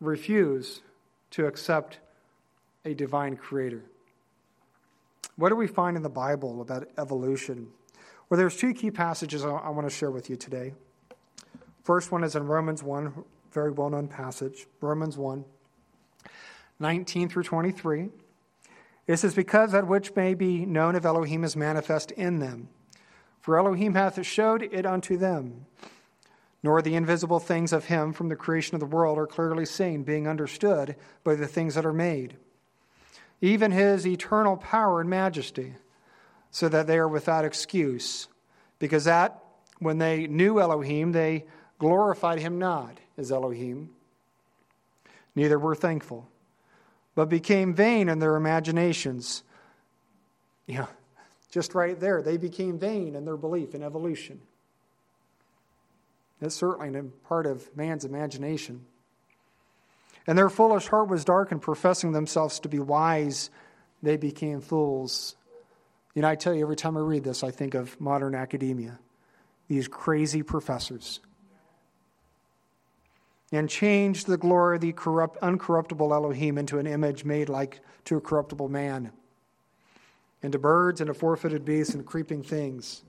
refuse to accept a divine creator? What do we find in the Bible about evolution? Well, there's two key passages I want to share with you today. First one is in Romans 1, very well-known passage, Romans 1, 19 through 23. It says, "Because that which may be known of Elohim is manifest in them. For Elohim hath showed it unto them. Nor the invisible things of him from the creation of the world are clearly seen, being understood by the things that are made, even his eternal power and majesty, so that they are without excuse. Because that, when they knew Elohim, they glorified him not as Elohim, neither were thankful, but became vain in their imaginations. Yeah, just right there. They became vain in their belief in evolution. It's certainly a part of man's imagination. And their foolish heart was darkened, professing themselves to be wise, they became fools. You know, I tell you, every time I read this, I think of modern academia. These crazy professors. And changed the glory of the uncorruptible Elohim into an image made like to a corruptible man, and to birds and to four-footed beasts and creeping things.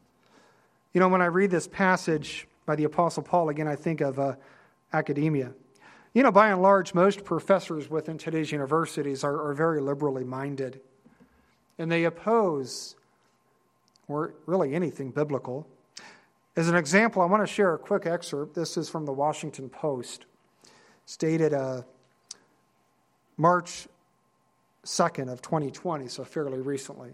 You know, when I read this passage by the Apostle Paul, again, I think of academia. You know, by and large, most professors within today's universities are very liberally minded. And they oppose, or really anything biblical. As an example, I want to share a quick excerpt. This is from the Washington Post, stated March 2nd of 2020, so fairly recently.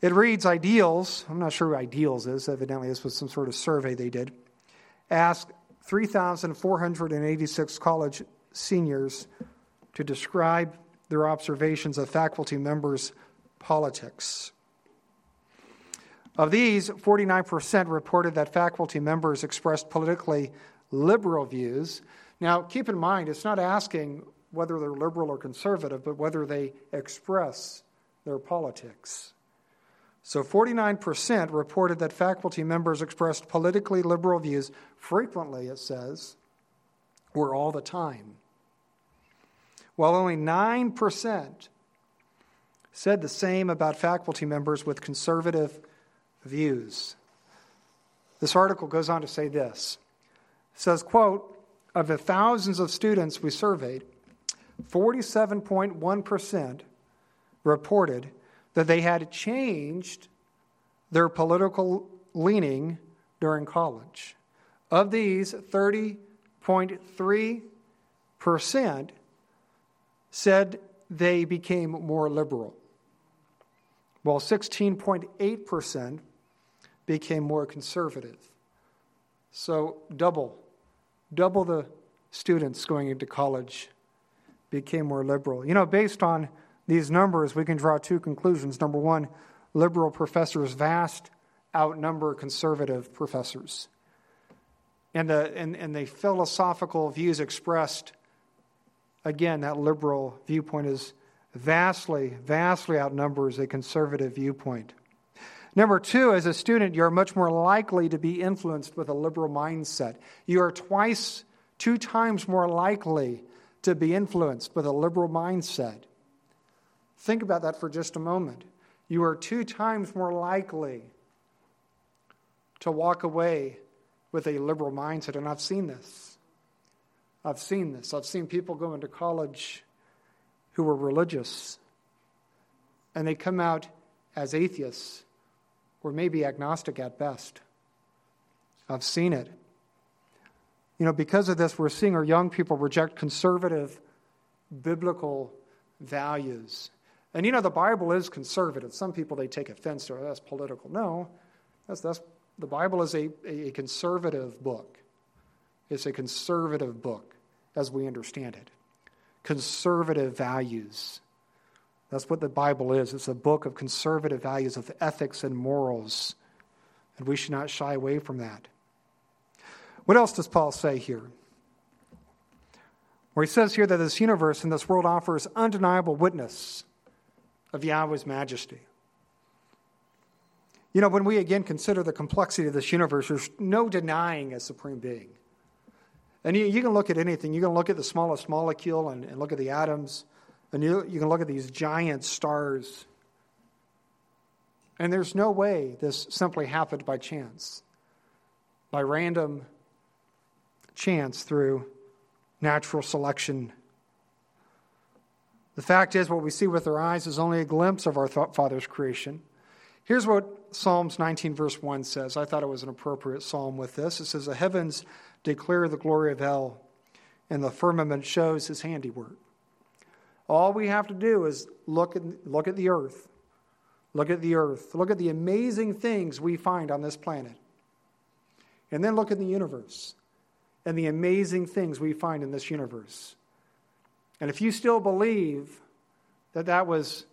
It reads, "Ideals," I'm not sure what ideals is, evidently this was some sort of survey they did, asked 3,486 college seniors to describe their observations of faculty members' politics. Of these, 49% reported that faculty members expressed politically liberal views. Now, keep in mind, it's not asking whether they're liberal or conservative, but whether they express their politics. So 49% reported that faculty members expressed politically liberal views frequently, it says, or all the time. While only 9% said the same about faculty members with conservative views. This article goes on to say this. It says, quote, "Of the thousands of students we surveyed, 47.1% reported that they had changed their political leaning during college. Of these, 30.3% said they became more liberal, while 16.8% became more conservative." So double the students going into college became more liberal. You know, based on these numbers, we can draw two conclusions. Number one, liberal professors vast outnumber conservative professors. And the philosophical views expressed, again, that liberal viewpoint is vastly outnumbers a conservative viewpoint. Number two, as a student, you're much more likely to be influenced with a liberal mindset. You are two times more likely to be influenced with a liberal mindset. Think about that for just a moment. You are two times more likely to walk away with a liberal mindset. And I've seen this. I've seen people go into college who were religious, and they come out as atheists or maybe agnostic at best. I've seen it. You know, because of this, we're seeing our young people reject conservative biblical values. And you know, the Bible is conservative. Some people, they take offense to it. That's political. No, that's the Bible is a conservative book. It's a conservative book as we understand it. Conservative values. That's what the Bible is. It's a book of conservative values, of ethics and morals. And we should not shy away from that. What else does Paul say here? Where he says here that this universe and this world offers undeniable witness of Yahweh's majesty. You know, when we again consider the complexity of this universe, there's no denying a supreme being. And you can look at anything. You can look at the smallest molecule and look at the atoms. And you can look at these giant stars. And there's no way this simply happened by chance, by random chance through natural selection. The fact is, what we see with our eyes is only a glimpse of our Father's creation. Here's what Psalms 19 verse 1 says. I thought it was an appropriate psalm with this. It says, "The heavens declare the glory of El, and the firmament shows his handiwork. All we have to do is look at the earth. Look at the earth. Look at the amazing things we find on this planet. And then look at the universe and the amazing things we find in this universe. And if you still believe that that was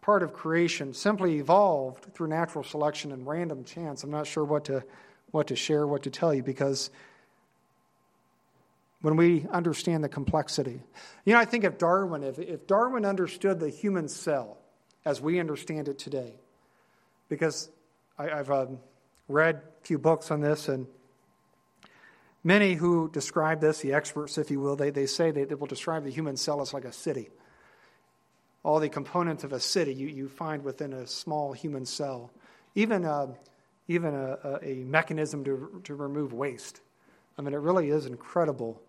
part of creation, simply evolved through natural selection and random chance, I'm not sure what to tell you, because when we understand the complexity. You know, I think of Darwin, if Darwin understood the human cell as we understand it today, because I've read a few books on this, and many who describe this, the experts, if you will, they say that they will describe the human cell as like a city. All the components of a city you find within a small human cell. Even a mechanism to remove waste. I mean, it really is incredible,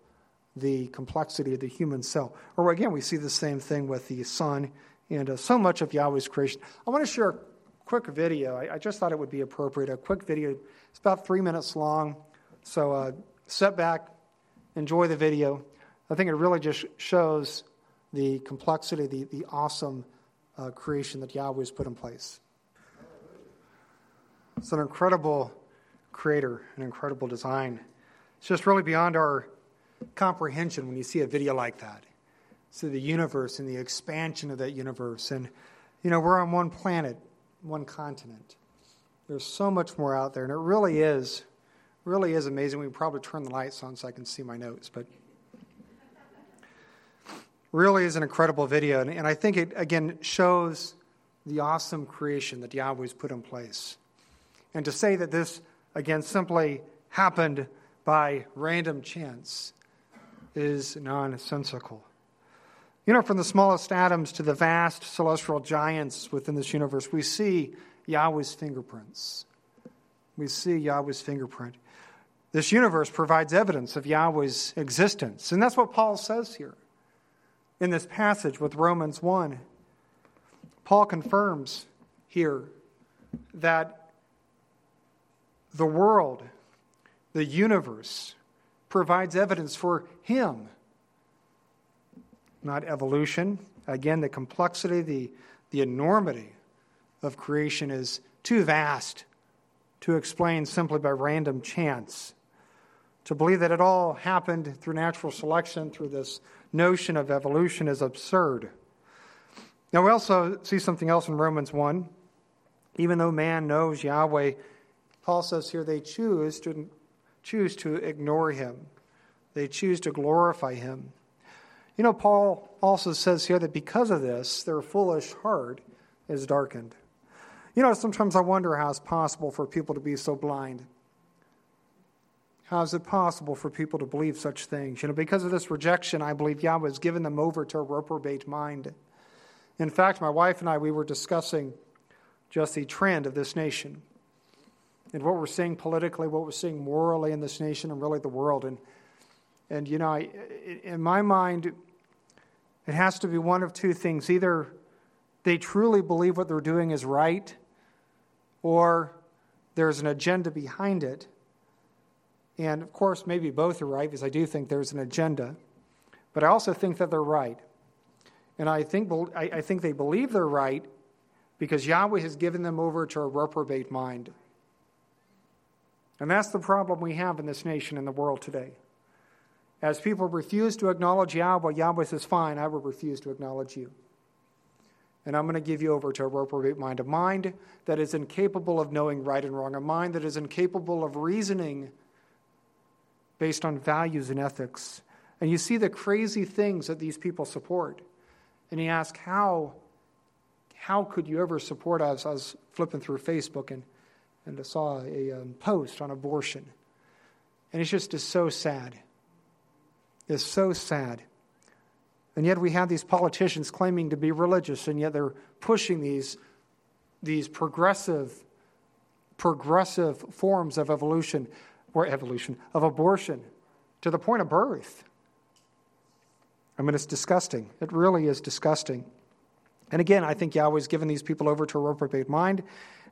the complexity of the human cell. Or again, we see the same thing with the sun and so much of Yahweh's creation. I want to share a quick video. I just thought it would be appropriate. A quick video. It's about 3 minutes long. So sit back, enjoy the video. I think it really just shows the complexity, the awesome creation that Yahweh has put in place. It's an incredible creator, an incredible design. It's just really beyond our comprehension when you see a video like that. So the universe and the expansion of that universe. And, you know, we're on one planet, one continent. There's so much more out there, and it really is amazing. We can probably turn the lights on so I can see my notes, but really is an incredible video. And I think it, again, shows the awesome creation that Yahweh's put in place. And to say that this, again, simply happened by random chance is nonsensical. You know, from the smallest atoms to the vast celestial giants within this universe, we see Yahweh's fingerprints. We see Yahweh's fingerprint. This universe provides evidence of Yahweh's existence. And that's what Paul says here in this passage with Romans 1. Paul confirms here that the world, the universe, provides evidence for him. Not evolution. Again, the complexity, the enormity of creation is too vast to explain simply by random chance. To believe that it all happened through natural selection, through this notion of evolution, is absurd. Now, we also see something else in Romans 1. Even though man knows Yahweh, Paul says here they choose to ignore him. They choose to glorify him. You know, Paul also says here that because of this, their foolish heart is darkened. You know, sometimes I wonder how it's possible for people to be so blind. How is it possible for people to believe such things? You know, because of this rejection, I believe Yahweh has given them over to a reprobate mind. In fact, my wife and I, we were discussing just the trend of this nation and what we're seeing politically, what we're seeing morally in this nation and really the world. And you know, in my mind, it has to be one of two things. Either they truly believe what they're doing is right, or there's an agenda behind it. And of course, maybe both are right, because I do think there's an agenda. But I also think that they're right. And I think they believe they're right because Yahweh has given them over to a reprobate mind. And that's the problem we have in this nation and the world today. As people refuse to acknowledge Yahweh, Yahweh says, fine, I will refuse to acknowledge you. And I'm going to give you over to a reprobate mind, a mind that is incapable of knowing right and wrong, a mind that is incapable of reasoning based on values and ethics. And you see the crazy things that these people support. And you ask, how could you ever support us? I was flipping through Facebook and I saw a post on abortion. And it's just so sad. It's so sad. And yet we have these politicians claiming to be religious, and yet they're pushing these progressive forms of evolution, of abortion, to the point of birth. I mean, it's disgusting. It really is disgusting. And again, I think Yahweh's given these people over to a reprobate mind,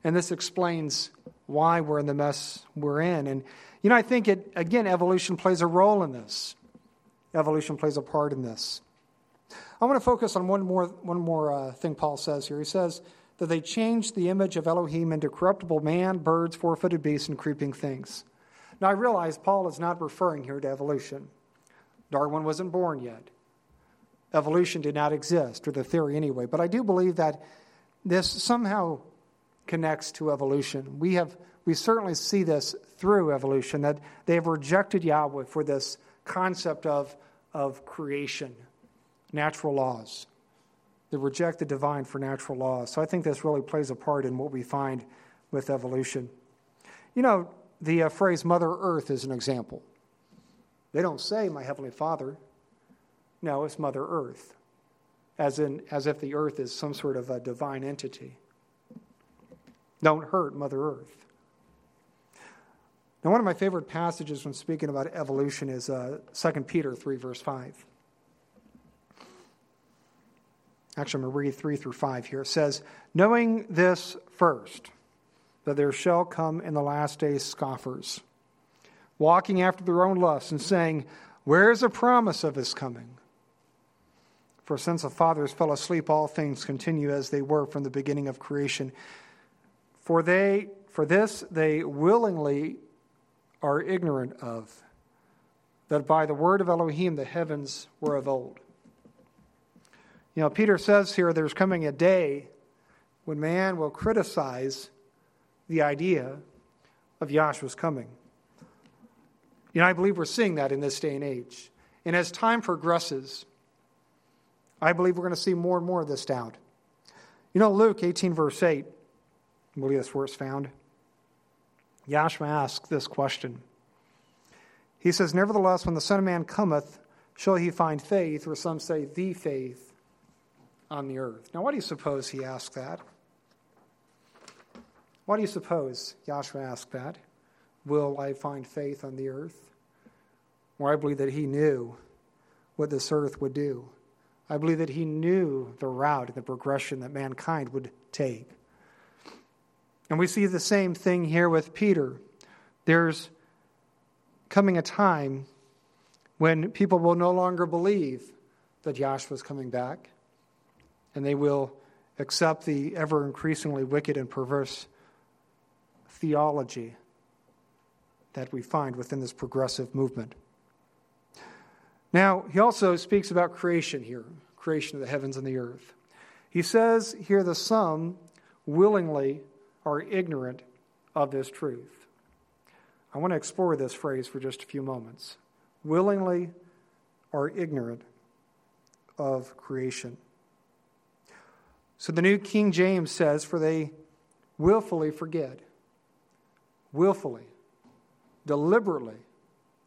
and this explains why we're in the mess we're in. And, you know, I think, evolution plays a role in this. Evolution plays a part in this. I want to focus on one more thing Paul says here. He says that they changed the image of Elohim into corruptible man, birds, four-footed beasts, and creeping things. Now, I realize Paul is not referring here to evolution. Darwin wasn't born yet. Evolution did not exist, or the theory anyway. But I do believe that this somehow connects to evolution. We certainly see this through evolution, that they have rejected Yahweh for this concept of creation, natural laws. They reject the divine for natural laws. So I think this really plays a part in what we find with evolution. You know, the phrase Mother Earth is an example. They don't say, my Heavenly Father. No, it's Mother Earth, as if the earth is some sort of a divine entity. Don't hurt Mother Earth. Now, one of my favorite passages when speaking about evolution is 2 Peter 3, verse 5. Actually, I'm going to read 3 through 5 here. It says, knowing this first, that there shall come in the last days scoffers, walking after their own lusts and saying, where is the promise of his coming? For since the fathers fell asleep, all things continue as they were from the beginning of creation. For this they willingly are ignorant of, that by the word of Elohim the heavens were of old. You know, Peter says here there's coming a day when man will criticize the idea of Yahshua's coming. You know, I believe we're seeing that in this day and age. And as time progresses, I believe we're going to see more and more of this doubt. You know, Luke 18, verse 8, I believe that's where it's found. Yahshua asks this question. He says, nevertheless, when the Son of Man cometh, shall he find faith, or some say the faith, on the earth? Now, why do you suppose he asked that? Why do you suppose Yahshua asked that? Will I find faith on the earth? Well, I believe that he knew what this earth would do. I believe that he knew the route and the progression that mankind would take. And we see the same thing here with Peter. There's coming a time when people will no longer believe that Yahshua is coming back, and they will accept the ever-increasingly wicked and perverse theology that we find within this progressive movement. Now, he also speaks about creation here, creation of the heavens and the earth. He says here, the some willingly are ignorant of this truth. I want to explore this phrase for just a few moments. Willingly are ignorant of creation. So the New King James says, for they willfully forget. Willfully. Deliberately,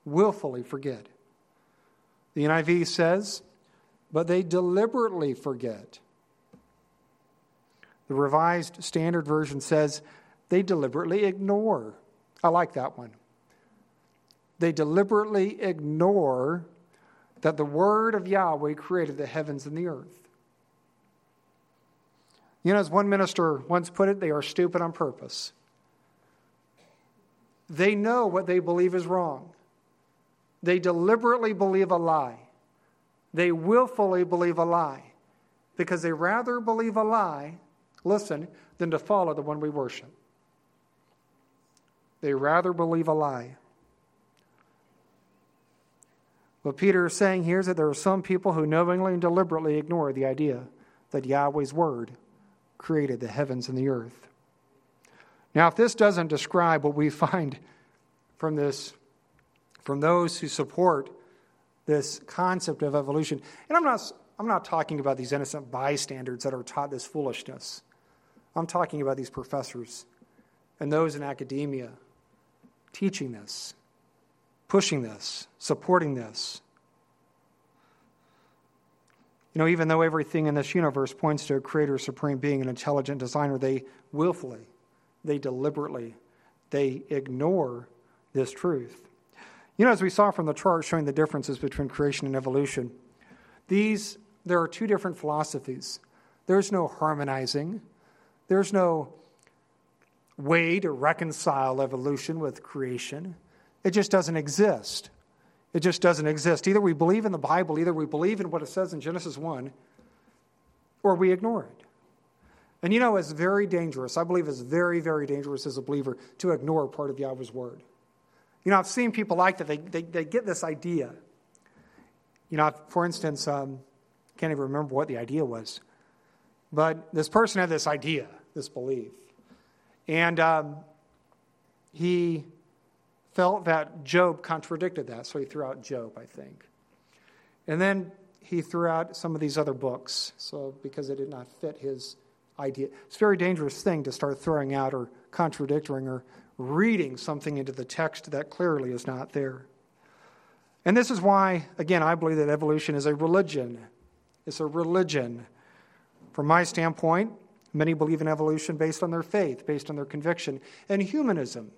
willfully forget. The NIV says, but they deliberately forget. The Revised Standard Version says, they deliberately ignore. I like that one. They deliberately ignore that the word of Yahweh created the heavens and the earth. You know, as one minister once put it, they are stupid on purpose. They know what they believe is wrong. They deliberately believe a lie. They willfully believe a lie because they rather believe a lie, listen, than to follow the one we worship. They rather believe a lie. What Peter is saying here is that there are some people who knowingly and deliberately ignore the idea that Yahweh's word created the heavens and the earth. Now, if this doesn't describe what we find from those who support this concept of evolution, and I'm not talking about these innocent bystanders that are taught this foolishness. I'm talking about these professors and those in academia teaching this, pushing this, supporting this. You know, even though everything in this universe points to a creator, supreme being, an intelligent designer, they willfully, they deliberately, they ignore this truth. You know, as we saw from the chart showing the differences between creation and evolution, there are two different philosophies. There's no harmonizing. There's no way to reconcile evolution with creation. It just doesn't exist. It just doesn't exist. Either we believe in the Bible, either we believe in what it says in Genesis 1, or we ignore it. And you know, it's very dangerous. I believe it's very, very dangerous as a believer to ignore part of Yahweh's word. You know, I've seen people like that. They get this idea. You know, for instance, can't even remember what the idea was. But this person had this idea, this belief. And he felt that Job contradicted that, so he threw out Job, I think. And then he threw out some of these other books, so because it did not fit his idea. It's a very dangerous thing to start throwing out or contradicting or reading something into the text that clearly is not there. And this is why, again, I believe that evolution is a religion. It's a religion. From my standpoint, many believe in evolution based on their faith, based on their conviction. And humanism,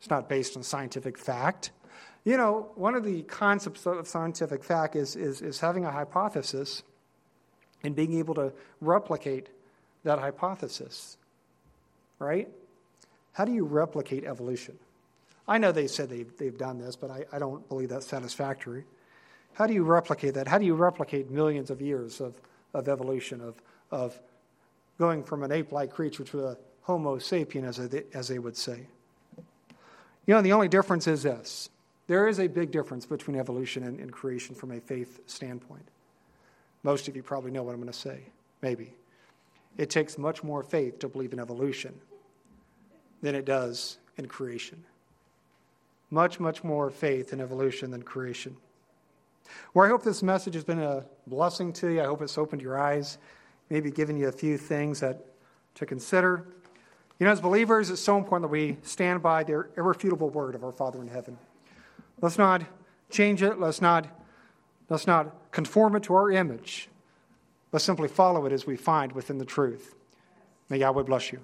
it's not based on scientific fact. You know, one of the concepts of scientific fact is having a hypothesis and being able to replicate that hypothesis, right? How do you replicate evolution? I know they said they've done this, but I don't believe that's satisfactory. How do you replicate that? How do you replicate millions of years of evolution, of going from an ape-like creature to a Homo sapien, as they would say? You know, the only difference is this. There is a big difference between evolution and creation from a faith standpoint. Most of you probably know what I'm going to say, maybe. It takes much more faith to believe in evolution than it does in creation. Much, much more faith in evolution than creation. Well, I hope this message has been a blessing to you. I hope it's opened your eyes, maybe given you a few things to consider. You know, as believers, it's so important that we stand by the irrefutable word of our Father in heaven. Let's not change it. Let's not conform it to our image. Let's simply follow it as we find within the truth. May Yahweh bless you.